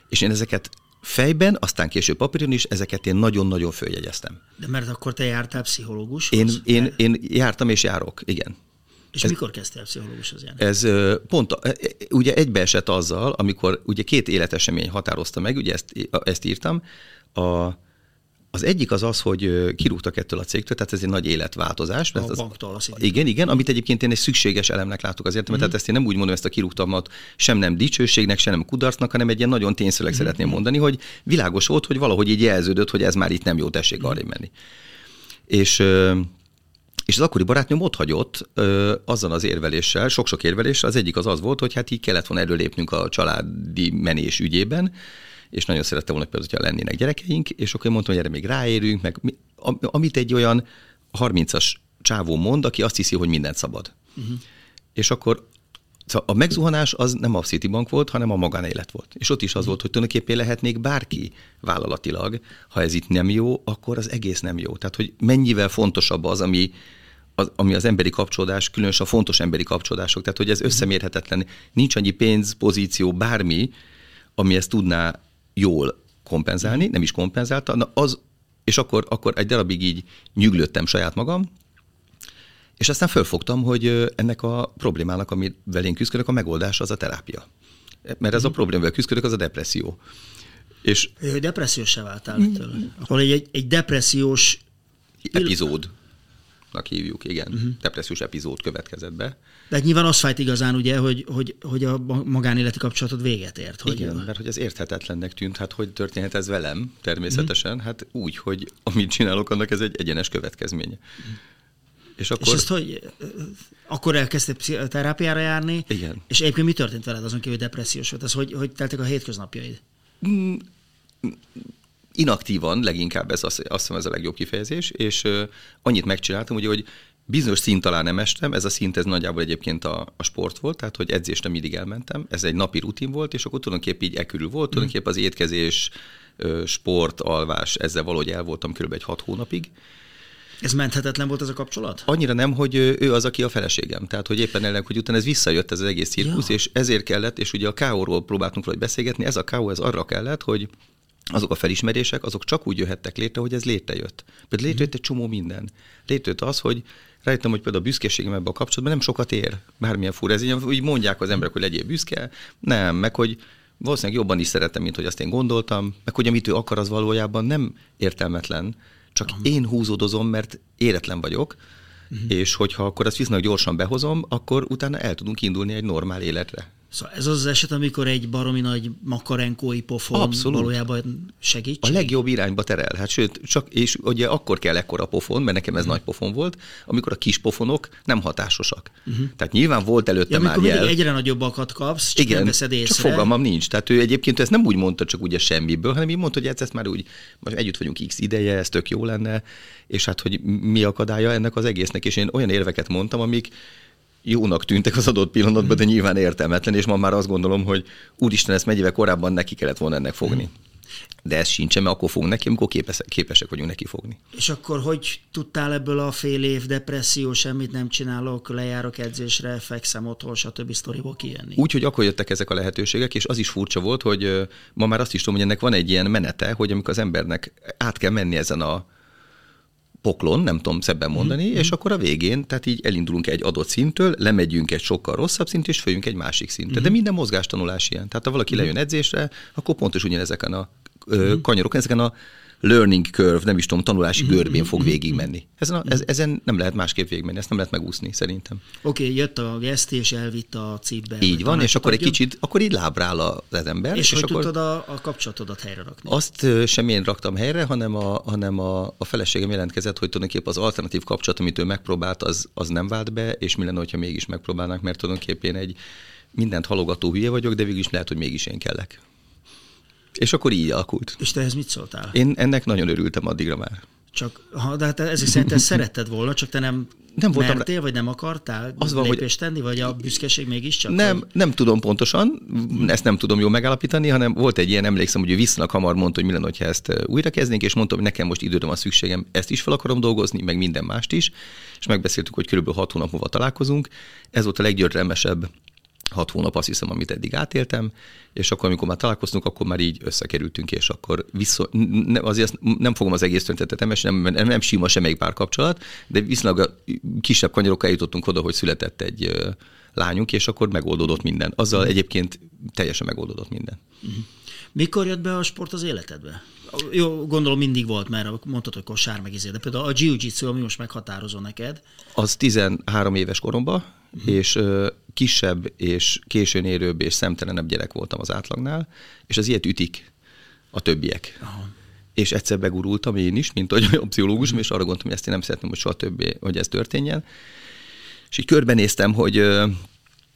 És én ezeket fejben, aztán később papíron is, ezeket én nagyon-nagyon följegyeztem. De mert akkor te jártál pszichológushoz? Én jártam és járok, igen. És mikor kezdtél pszichológushoz járni? Ez pont, ugye egybeesett azzal, amikor ugye két életesemény határozta meg, ugye ezt írtam. Az egyik az, hogy kirúgtak ettől a cégtől, tehát ez egy nagy életváltozás. A banktól az idő. Igen, amit egyébként én egy szükséges elemnek látok az életemben, tehát ezt én nem úgy mondom, ezt a kirúgtamat sem nem dicsőségnek, sem nem kudarcnak, hanem egy ilyen nagyon tényszerűleg szeretném mondani, hogy világos volt, hogy valahogy így jelződött, hogy ez már itt nem jó, tessék arrébb menni. És az akkori barátnőm ott hagyott azzal az érveléssel, sok-sok érveléssel, az egyik az volt, hogy hát így kellett volna előlépnünk a családi menés ügyében, és nagyon szerette volna például, hogyha lennének gyerekeink, és akkor mondtam, hogy erre még ráérünk, meg amit egy olyan 30-as csávó mond, aki azt hiszi, hogy mindent szabad. És akkor a megzuhanás az nem a Citibank volt, hanem a magánélet volt. És ott is az volt, hogy tulajdonképpen lehetnék bárki vállalatilag, ha ez itt nem jó, akkor az egész nem jó. Tehát, hogy mennyivel fontosabb az, ami ami az emberi kapcsolódás, különösen a fontos emberi kapcsolódások, tehát hogy ez összemérhetetlen. Nincs annyi pénz, pozíció, bármi, ami ezt tudná jól kompenzálni, nem is kompenzálta, na az, és akkor egy darabig így nyüglődtem saját magam, és aztán fölfogtam, hogy ennek a problémának, amivel én küzdök, a megoldás az a terápia. Mert ez a problémával küzdök, az a depresszió. És... Hogy depressziósá váltál tőle. Akkor egy depressziós... Epizódnak hívjuk, igen. Depressziós epizód következett be. De nyilván az fájt igazán, ugye, hogy a magánéleti kapcsolatod véget ért. Hogy igen, mert hogy ez érthetetlennek tűnt, hát hogy történhet ez velem természetesen, hát úgy, hogy amit csinálok, annak ez egy egyenes következménye. És ezt hogy? Akkor elkezdtél pszichoterápiára járni. Igen. És egyébként mi történt veled azon kívül, hogy depressziós volt? Ez hogy teltek a hétköznapjaid? Inaktívan, leginkább ez azt hiszem ez a legjobb kifejezés, és annyit megcsináltam, ugye, hogy bizonyos szint alá nem estem, ez a szint ez nagyjából egyébként a sport volt, tehát hogy edzésre mindig elmentem, ez egy napi rutin volt, és akkor tulajdonképp így ekörül volt, tulajdonképp az étkezés, sport, alvás, ezzel valahogy el voltam körülbelül egy 6 hónapig. Ez menthetetlen volt ez a kapcsolat? Annyira nem, hogy ő az, aki a feleségem. Tehát, hogy éppen ellenleg, hogy utána ez visszajött ez az egész cirkusz, és ezért kellett, és ugye a KO-ról próbáltunk valahogy beszélgetni, ez a KO, ez arra kellett, hogy azok a felismerések, azok csak úgy jöhettek létre, hogy ez létrejött. Például létrejött egy csomó minden. Létrejött az, hogy rájöttem, hogy például a büszkeségem ebben a kapcsolatban nem sokat ér. Bármilyen fura, ez így, úgy mondják az emberek, hogy legyél büszke, nem, meg hogy valószínűleg jobban is szeretem, mint hogy azt én gondoltam, meg hogy amit ő akar, az valójában nem értelmetlen. Csak én húzódozom, mert éretlen vagyok, és hogyha akkor ezt viszonylag gyorsan behozom, akkor utána el tudunk indulni egy normál életre. Szóval ez az az eset, amikor egy baromi nagy makarenkói pofon valójában segítség? A legjobb irányba terel. Hát sőt, és ugye akkor kell ekkora pofon, mert nekem ez nagy pofon volt, amikor a kis pofonok nem hatásosak. Tehát nyilván volt előtte már jel. Amikor egyre nagyobbakat kapsz, csak igen, nem veszed észre. Csak fogalmam nincs. Tehát ő egyébként ezt nem úgy mondta, csak ugye semmiből, hanem így mondta, hogy ezt már úgy, most együtt vagyunk x ideje, ez tök jó lenne, és hát hogy mi akadálya ennek az egésznek. És én olyan érveket mondtam, amik jónak tűntek az adott pillanatban, de nyilván értelmetlen, és ma már azt gondolom, hogy úristen, ezt mennyivel korábban neki kellett volna ennek fogni. De ez sincsen, mert akkor fogunk neki, amikor képesek vagyunk neki fogni. És akkor hogy tudtál ebből a fél év depresszió, semmit nem csinálok, lejárok edzésre, fekszem otthon, stb. Sztoriból kijönni? Úgyhogy akkor jöttek ezek a lehetőségek, és az is furcsa volt, hogy ma már azt is tudom, hogy ennek van egy ilyen menete, hogy amikor az embernek át kell menni ezen a poklon, nem tudom szebben mondani, és akkor a végén, tehát így elindulunk egy adott szintől, lemegyünk egy sokkal rosszabb szint, és följünk egy másik szintre. De minden mozgástanulás ilyen. Tehát ha valaki lejön edzésre, akkor pontos ugyanezeken a kanyarokon, ezeken a learning curve, nem is tudom, tanulási görbén fog végigmenni. Ezen nem lehet másképp végigmenni, ezt nem lehet megúszni, szerintem. Oké, jött a Geszti, és elvitt a cipbe. Így van, és akkor egy kicsit, akkor így lábra áll az ember. És hogy akkor tudtad a kapcsolatodat helyre rakni? Azt sem én raktam helyre, hanem a feleségem jelentkezett, hogy tulajdonképpen az alternatív kapcsolat, amit ő megpróbált, az nem vált be, és mi lenne, hogyha mégis megpróbálnánk, mert tulajdonképpen én egy mindent halogató hülye vagyok, de végül is lehet, hogy mégis én kellek. És akkor így alakult. És te ehhez mit szóltál? Én ennek nagyon örültem addigra már. Csak, de hát ezek szerint te szeretted volna, csak te nem mertél, vagy nem akartál az van, lépést tenni, vagy a büszkeség mégiscsak? Nem tudom pontosan, ezt nem tudom jól megállapítani, hanem volt egy ilyen, emlékszem, hogy ő viszonylag hamar mondta, hogy mi lenne, hogyha ezt újrakezdnénk, és mondtam, hogy nekem most időre van szükségem, ezt is fel akarom dolgozni, meg minden mást is, és megbeszéltük, hogy körülbelül 6 hónap múlva találkozunk. Ez volt a leggyötrelmesebb 6 hónap, azt hiszem, amit eddig átéltem, és akkor, amikor már találkoztunk, akkor már így összekerültünk, és akkor azért nem fogom az egész történetet mesélni, nem sima semmelyik párkapcsolat, de viszonylag kisebb kanyarokkal jutottunk oda, hogy született egy lányunk, és akkor megoldódott minden. Azzal egyébként teljesen megoldódott minden. Mikor jött be a sport az életedbe? Jó, gondolom mindig volt, mert mondtad, hogy kosár meg izé, de például a jiu-jitsu, ami most meghatározó neked. Az 13 éves koromban, és kisebb és későn érőbb és szemtelenebb gyerek voltam az átlagnál, és az ilyet ütik a többiek. Aha. És egyszer begurultam én is, mint a pszichológus, és arra gondoltam, hogy ezt én nem szeretném, hogy soha többé, hogy ez történjen. És így körbenéztem, hogy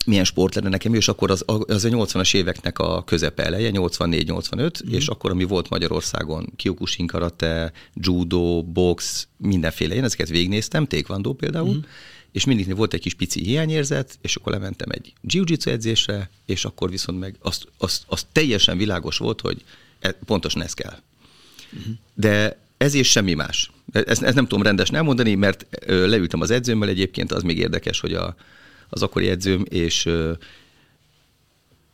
milyen sport lenne nekem, és akkor az a 80-as éveknek a közepe eleje, 84-85, és akkor, ami volt Magyarországon, kiokushin karate, judo, box, mindenféle, én ezeket végignéztem, taekwondo például, és mindig volt egy kis pici hiányérzet, és akkor lementem egy jiu-jitsu edzésre, és akkor viszont meg az teljesen világos volt, hogy pontosan ez kell. De Ez és semmi más. Ezt nem tudom rendesen elmondani, mert leültem az edzőmmel egyébként, az még érdekes, hogy az akkori edzőm és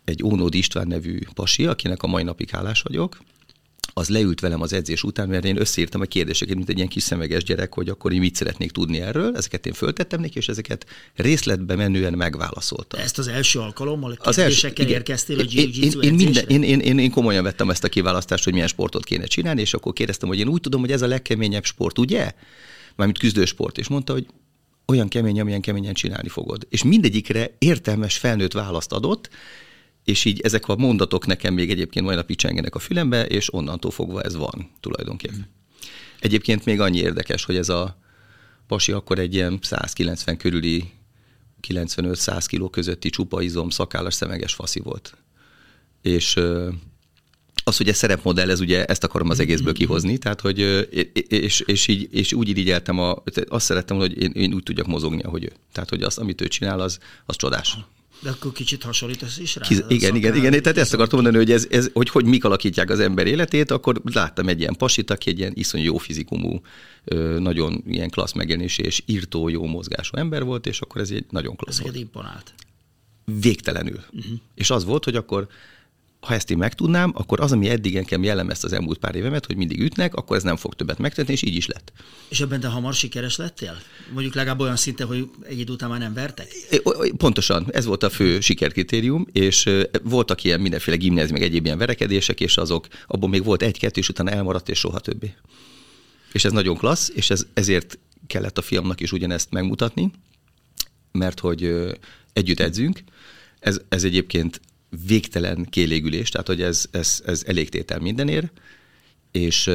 egy Únódi István nevű pasi, akinek a mai napig hálás vagyok, az leült velem az edzés után, mert én összeírtam a kérdéseket, mint egy ilyen kis szemeges gyerek, hogy akkor én mit szeretnék tudni erről. Ezeket én föltettem neki, és ezeket részletbe menően megválaszoltam. Ezt az első alkalommal a kérdésekkel érkeztél a jiu-jitsu edzésre? Én komolyan vettem ezt a kiválasztást, hogy milyen sportot kéne csinálni, és akkor kérdeztem, hogy én úgy tudom, hogy ez a legkeményebb sport, ugye? Mármint küzdősport. És mondta, hogy olyan kemény, amilyen keményen csinálni fogod. És mindegyikre értelmes felnőtt választ adott, és így ezek a mondatok nekem még egyébként mai napig csengenek a fülembe, és onnantól fogva ez van tulajdonképpen. Egyébként még annyi érdekes, hogy ez a pasi akkor egy ilyen 190 körüli, 95-100 kiló közötti csupaizom, szakállas, szemeges faszi volt. És az, hogy ez szerepmodell, ez ugye ezt akarom az egészből kihozni, tehát hogy és úgy irigyeltem, azt szerettem, hogy én úgy tudjak mozogni, ahogy ő. Tehát, hogy azt, amit ő csinál, az csodás. De akkor kicsit hasonlítasz is rá. Igen. Tehát ezt akartam mondani, hogy, hogy mik alakítják az ember életét, akkor láttam egy ilyen pasit, aki egy ilyen iszonyú jó fizikumú, nagyon ilyen klassz megjelenésű és írtó jó mozgású ember volt, és akkor ez egy nagyon klassz volt. Ez imponált. Végtelenül. Uh-huh. És az volt, hogy akkor, ha ezt én megtudnám, akkor az, ami eddig engem jellemezte az elmúlt pár évemet, hogy mindig ütnek, akkor ez nem fog többet megtenni, és így is lett. És ebben te hamar sikeres lettél? Mondjuk legalább olyan szinten, hogy egy idő után már nem vertek? Pontosan, ez volt a fő sikerkritérium, és voltak ilyen mindenféle gimnázium, meg egyéb ilyen verekedések, és azok, abból még volt egy-kettő, és utána elmaradt, és soha többé. És ez nagyon klassz, és ezért kellett a fiamnak is ugyanezt megmutatni, mert hogy együtt edzünk. Ez egyébként végtelen kélégülés, tehát hogy ez elégtétel mindenért, és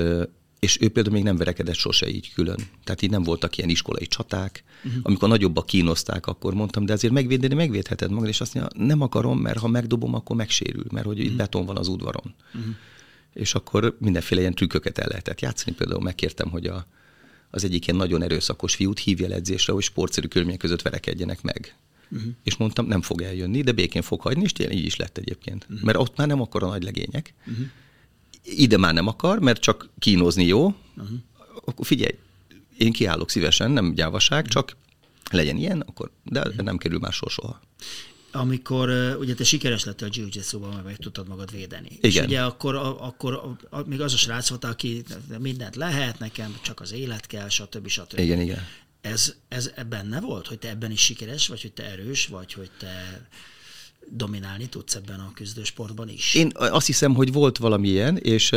ő például még nem verekedett sose így külön. Tehát így nem voltak ilyen iskolai csaták. Uh-huh. Amikor nagyobbak kínozták, akkor mondtam, de azért megvédheted magad, és azt mondja, nem akarom, mert ha megdobom, akkor megsérül, mert hogy itt beton van az udvaron. Uh-huh. És akkor mindenféle ilyen trükköket el lehetett játszani. Például megkértem, hogy az egyik ilyen nagyon erőszakos fiút hívja edzésre, hogy sportszerű körülmények között verekedjenek meg. Uh-huh. És mondtam, nem fog eljönni, de békén fog hagyni, és tényleg így is lett egyébként. Uh-huh. Mert ott már nem akar a nagy legények. Uh-huh. Ide már nem akar, mert csak kínozni jó. Uh-huh. Akkor figyelj, én kiállok szívesen, nem gyávaság, csak legyen ilyen, akkor, de nem kerül már soha. Amikor ugye te sikeres lettél a jiu-jitsuban, meg tudtad magad védeni. Igen. És ugye akkor még az a srác volt, aki mindent lehet nekem, csak az élet kell, stb. Igen. Ez benne volt, hogy te ebben is sikeres, vagy hogy te erős, vagy hogy te dominálni tudsz ebben a küzdősportban is? Én azt hiszem, hogy volt valamilyen, és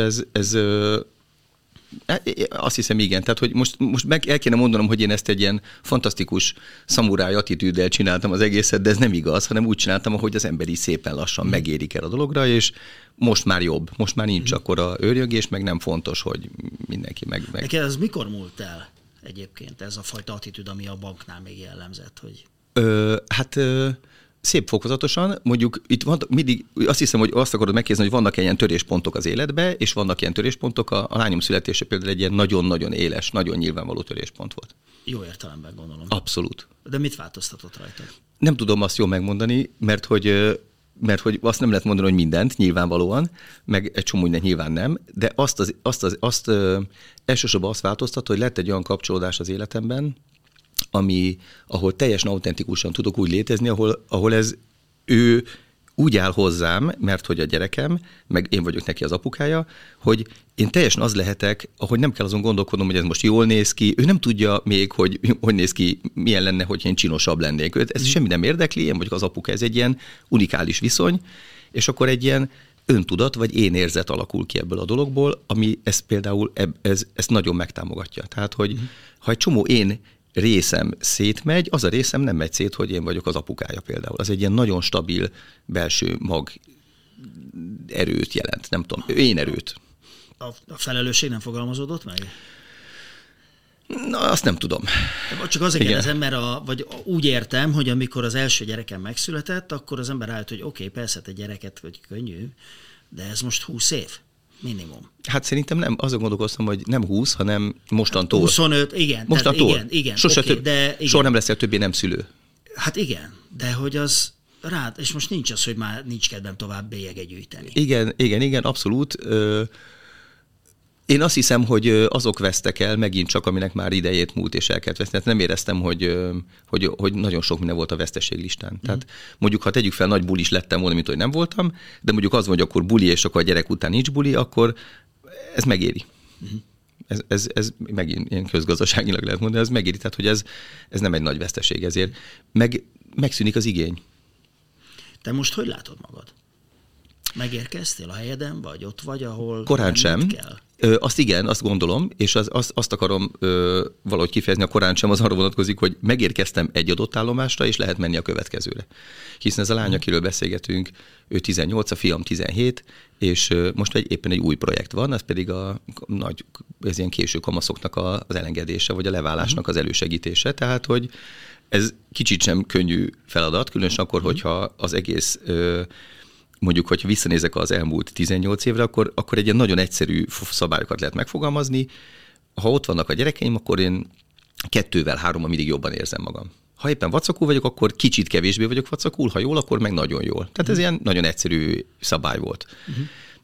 azt hiszem, igen. Tehát, hogy most meg el kéne mondanom, hogy én ezt egy ilyen fantasztikus szamuráj attitűddel csináltam az egészet, de ez nem igaz, hanem úgy csináltam, ahogy az ember is szépen lassan megérik el a dologra, és most már jobb, most már nincs akkora őrjögés, meg nem fontos, hogy mindenki meg... Neked ez mikor múlt el? Egyébként ez a fajta attitűd, ami a banknál még jellemzett, hogy... Szép fokozatosan, mondjuk itt van, mindig azt hiszem, hogy azt akarod megkérdezni, hogy vannak ilyen töréspontok az életbe, és vannak ilyen töréspontok, a lányom születése például egy ilyen nagyon-nagyon éles, nagyon nyilvánvaló töréspont volt. Jó értelemben gondolom. Abszolút. De mit változtatott rajta? Nem tudom azt jól megmondani, mert hogy azt nem lehet mondani, hogy mindent, nyilvánvalóan, meg egy csomó mindent nyilván nem, de azt elsősorban azt változtat, hogy lett egy olyan kapcsolódás az életemben, ahol teljesen autentikusan tudok úgy létezni, ahol ez ő úgy áll hozzám, mert hogy a gyerekem, meg én vagyok neki az apukája, hogy én teljesen az lehetek, ahogy nem kell azon gondolkodnom, hogy ez most jól néz ki, ő nem tudja még, hogy néz ki, milyen lenne, hogyha én csinosabb lennék. Őt ez semmi nem érdekli, én vagyok az apuka, ez egy ilyen unikális viszony, és akkor egy ilyen öntudat vagy énérzet alakul ki ebből a dologból, ami ez például ezt nagyon megtámogatja. Tehát, hogy ha egy csomó én részem szétmegy, az a részem nem megy szét, hogy én vagyok az apukája például. Az egy ilyen nagyon stabil belső mag erőt jelent, nem tudom, én erőt. A felelősség nem fogalmazódott meg? Na, azt nem tudom. Csak azért kérdezem, mert úgy értem, hogy amikor az első gyerekem megszületett, akkor az ember állt, hogy oké, persze te gyereket vagy könnyű, de ez most 20 év. Minimum. Hát szerintem nem, azon gondolkoztam, hogy nem 20, hanem mostantól. 25, igen. Mostantól. Igen. Soha nem leszel többé nem szülő. Hát igen, de hogy az rád, és most nincs az, hogy már nincs kedvem tovább bélyeget gyűjteni. Igen, abszolút. Én azt hiszem, hogy azok vesztek el megint csak, aminek már idejét múlt és el kellett veszni. Hát nem éreztem, hogy nagyon sok minden volt a veszteség listán. Tehát mondjuk, ha tegyük fel, nagy bulis lettem volna, mint hogy nem voltam, de mondjuk az, hogy akkor buli, és akkor a gyerek után nincs buli, akkor ez megéri. Ez megint ilyen közgazdaságilag lehet mondani, ez megéri, tehát hogy ez nem egy nagy veszteség ezért. Megszűnik az igény. Te most hogy látod magad? Megérkeztél a helyeden, vagy ott vagy, ahol korán sem kell? Azt igen, azt gondolom, és azt akarom valahogy kifejezni, a korán sem az arra vonatkozik, hogy megérkeztem egy adott állomásra, és lehet menni a következőre. Hiszen ez a lány, akiről beszélgetünk, ő 18, a fiam 17, és most éppen egy új projekt van, ez pedig ez ilyen késő kamaszoknak az elengedése, vagy a leválásnak az elősegítése, tehát hogy ez kicsit sem könnyű feladat, különösen akkor, hogyha az egész... mondjuk, hogyha visszanézek az elmúlt 18 évre, akkor egy ilyen nagyon egyszerű szabályokat lehet megfogalmazni. Ha ott vannak a gyerekeim, akkor én 2-3-mal mindig jobban érzem magam. Ha éppen vacakul vagyok, akkor kicsit kevésbé vagyok vacakul, ha jól, akkor meg nagyon jól. Tehát ez ilyen nagyon egyszerű szabály volt.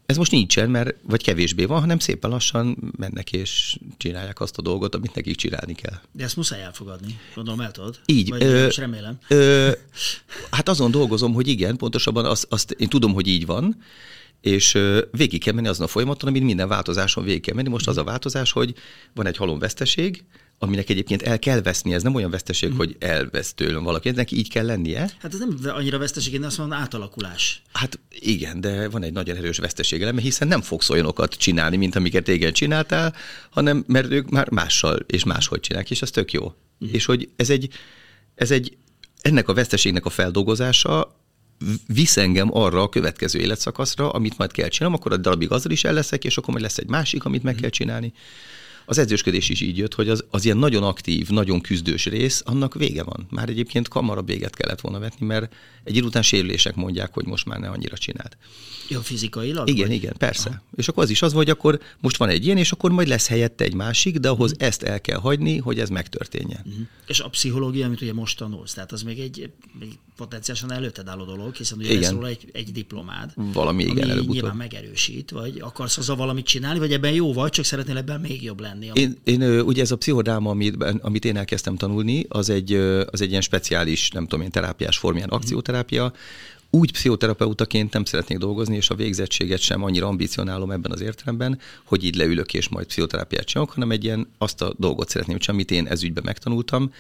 Ez most nincsen, vagy kevésbé van, hanem szépen lassan mennek és csinálják azt a dolgot, amit nekik csinálni kell. De ezt muszáj elfogadni. Gondolom, el tudod. Így. És remélem. Hát azon dolgozom, hogy igen, pontosabban azt én tudom, hogy így van, és végig kell menni azon a folyamaton, amit minden változáson végig kell menni. Most az a változás, hogy van egy halom veszteség, aminek egyébként el kell veszni, ez nem olyan veszteség, hogy elvesz tőlem valaki, neki így kell lennie. Hát ez nem annyira veszteség, én azt mondom, átalakulás. Hát igen, de van egy nagyon erős veszteségeleme, hiszen nem fogsz olyanokat csinálni, mint amiket régen csináltál, hanem mert ők már mással és máshogy csinálják, és ez tök jó. És hogy ennek a veszteségnek a feldolgozása visz engem arra a következő életszakaszra, amit majd kell csinálnom, akkor a darabig azzal is el leszek, és akkor majd lesz egy másik, amit meg kell csinálni. Az edzősködés is így jött, hogy az ilyen nagyon aktív, nagyon küzdős rész, annak vége van. Már egyébként hamarabb véget kellett volna vetni, mert egy idő után sérülések mondják, hogy most már ne annyira csináld. Jó, fizikailag? Igen, vagy? Igen, persze. Aha. És akkor az is az, hogy akkor most van egy ilyen, és akkor majd lesz helyette egy másik, de ahhoz ezt el kell hagyni, hogy ez megtörténjen. És a pszichológia, amit ugye most tanulsz, tehát az még egy potenciálisan előtted álló dolog, hiszen ugye lesz róla egy diplomád, valami igen, ami előbb-utóbb nyilván megerősít, vagy akarsz azzal valamit csinálni, vagy ebben jó vagy, csak szeretnél ebben még jobb lenni. Én ugye ez a pszichodráma, amit én elkezdtem tanulni, az egy ilyen speciális, nem tudom én, terápiás formán, akcióterápia. Úgy pszichoterapeutaként nem szeretnék dolgozni, és a végzettséget sem annyira ambicionálom ebben az értelemben, hogy így leülök és majd pszichoterápiát csinálok, hanem egy ilyen azt a dolgot szeretném csinálni, amit én ez ügyben megtanultam,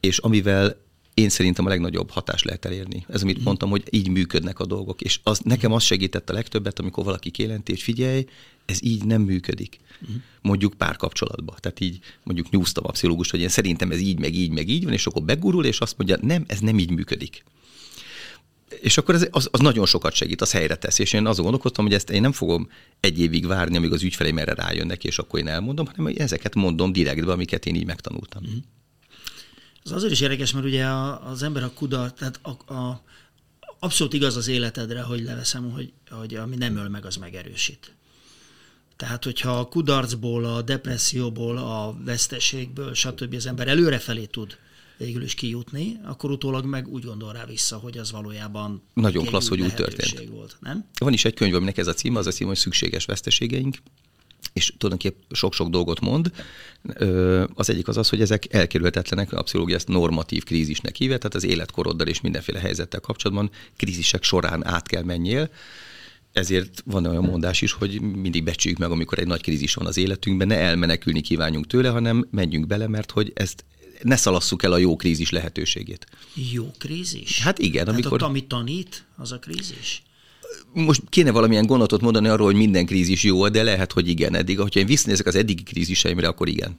és amivel én szerintem a legnagyobb hatást lehet elérni. Ez, amit mondtam, hogy így működnek a dolgok. És nekem az segített a legtöbbet, amikor valaki kijelenti, hogy figyelj, ez így nem működik. Mondjuk párkapcsolatban. Tehát így mondjuk nyúztam a pszichológust, hogy én szerintem ez így, meg így van, és akkor begurul, és azt mondja, nem, ez nem így működik. És akkor az nagyon sokat segít, az helyre tesz. És én azon gondolkoztam, hogy ezt én nem fogom egy évig várni, amíg az ügyfeleim erre rájönnek, és akkor én elmondom, hanem ezeket mondom direktbe, amiket én így megtanultam. Ez azért is érdekes, mert ugye az ember tehát abszolút igaz az életedre, hogy leveszem, hogy ami nem öl meg, az megerősít. Tehát, hogyha a kudarcból, a depresszióból, a veszteségből, stb. Az ember előrefelé tud végül is kijutni, akkor utólag meg úgy gondol rá vissza, hogy az valójában nagyon klassz, hogy úgy történt. Volt, nem? Van is egy könyv, aminek ez a címe, az a cím, hogy Szükséges veszteségeink, és tulajdonképp sok-sok dolgot mond. Az egyik az, hogy ezek elkerülhetetlenek, a pszichológia ezt normatív krízisnek hívja, tehát az életkoroddal és mindenféle helyzettel kapcsolatban krízisek során át kell menjél. Ezért van olyan mondás is, hogy mindig becsüljük meg, amikor egy nagy krízis van az életünkben, ne elmenekülni kívánjunk tőle, hanem menjünk bele, mert hogy ezt ne szalasszuk el a jó krízis lehetőségét. Jó krízis? Hát igen. Tehát ami tanít, az a krízis? Most kéne valamilyen gondolatot mondani arról, hogy minden krízis jó, de lehet, hogy igen eddig. Ha én visszanézek az eddigi kríziseimre, akkor igen.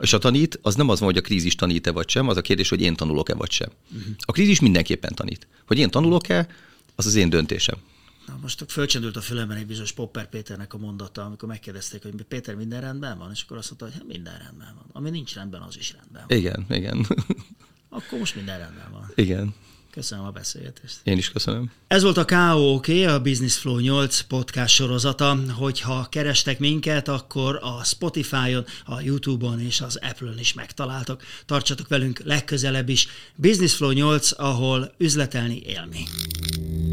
És a tanít, az nem az van, hogy a krízis tanít-e vagy sem, az a kérdés, hogy én tanulok-e vagy sem. A krízis mindenképpen tanít. Hogy én tanulok-e, az az én döntésem. Na most fölcsendült a fülemben egy bizonyos Popper Péternek a mondata, amikor megkérdezték, hogy Péter, minden rendben van? És akkor azt mondta, hogy minden rendben van. Ami nincs rendben, az is rendben van. Igen. Akkor most minden rendben van. Igen. Köszönöm a beszélgetést. Én is köszönöm. Ez volt a KO-OK, a Business Flow 8 podcast sorozata. Hogyha kerestek minket, akkor a Spotify-on, a YouTube-on és az Apple-on is megtaláltok. Tartsatok velünk legközelebb is. Business Flow 8, ahol üzletelni élmény.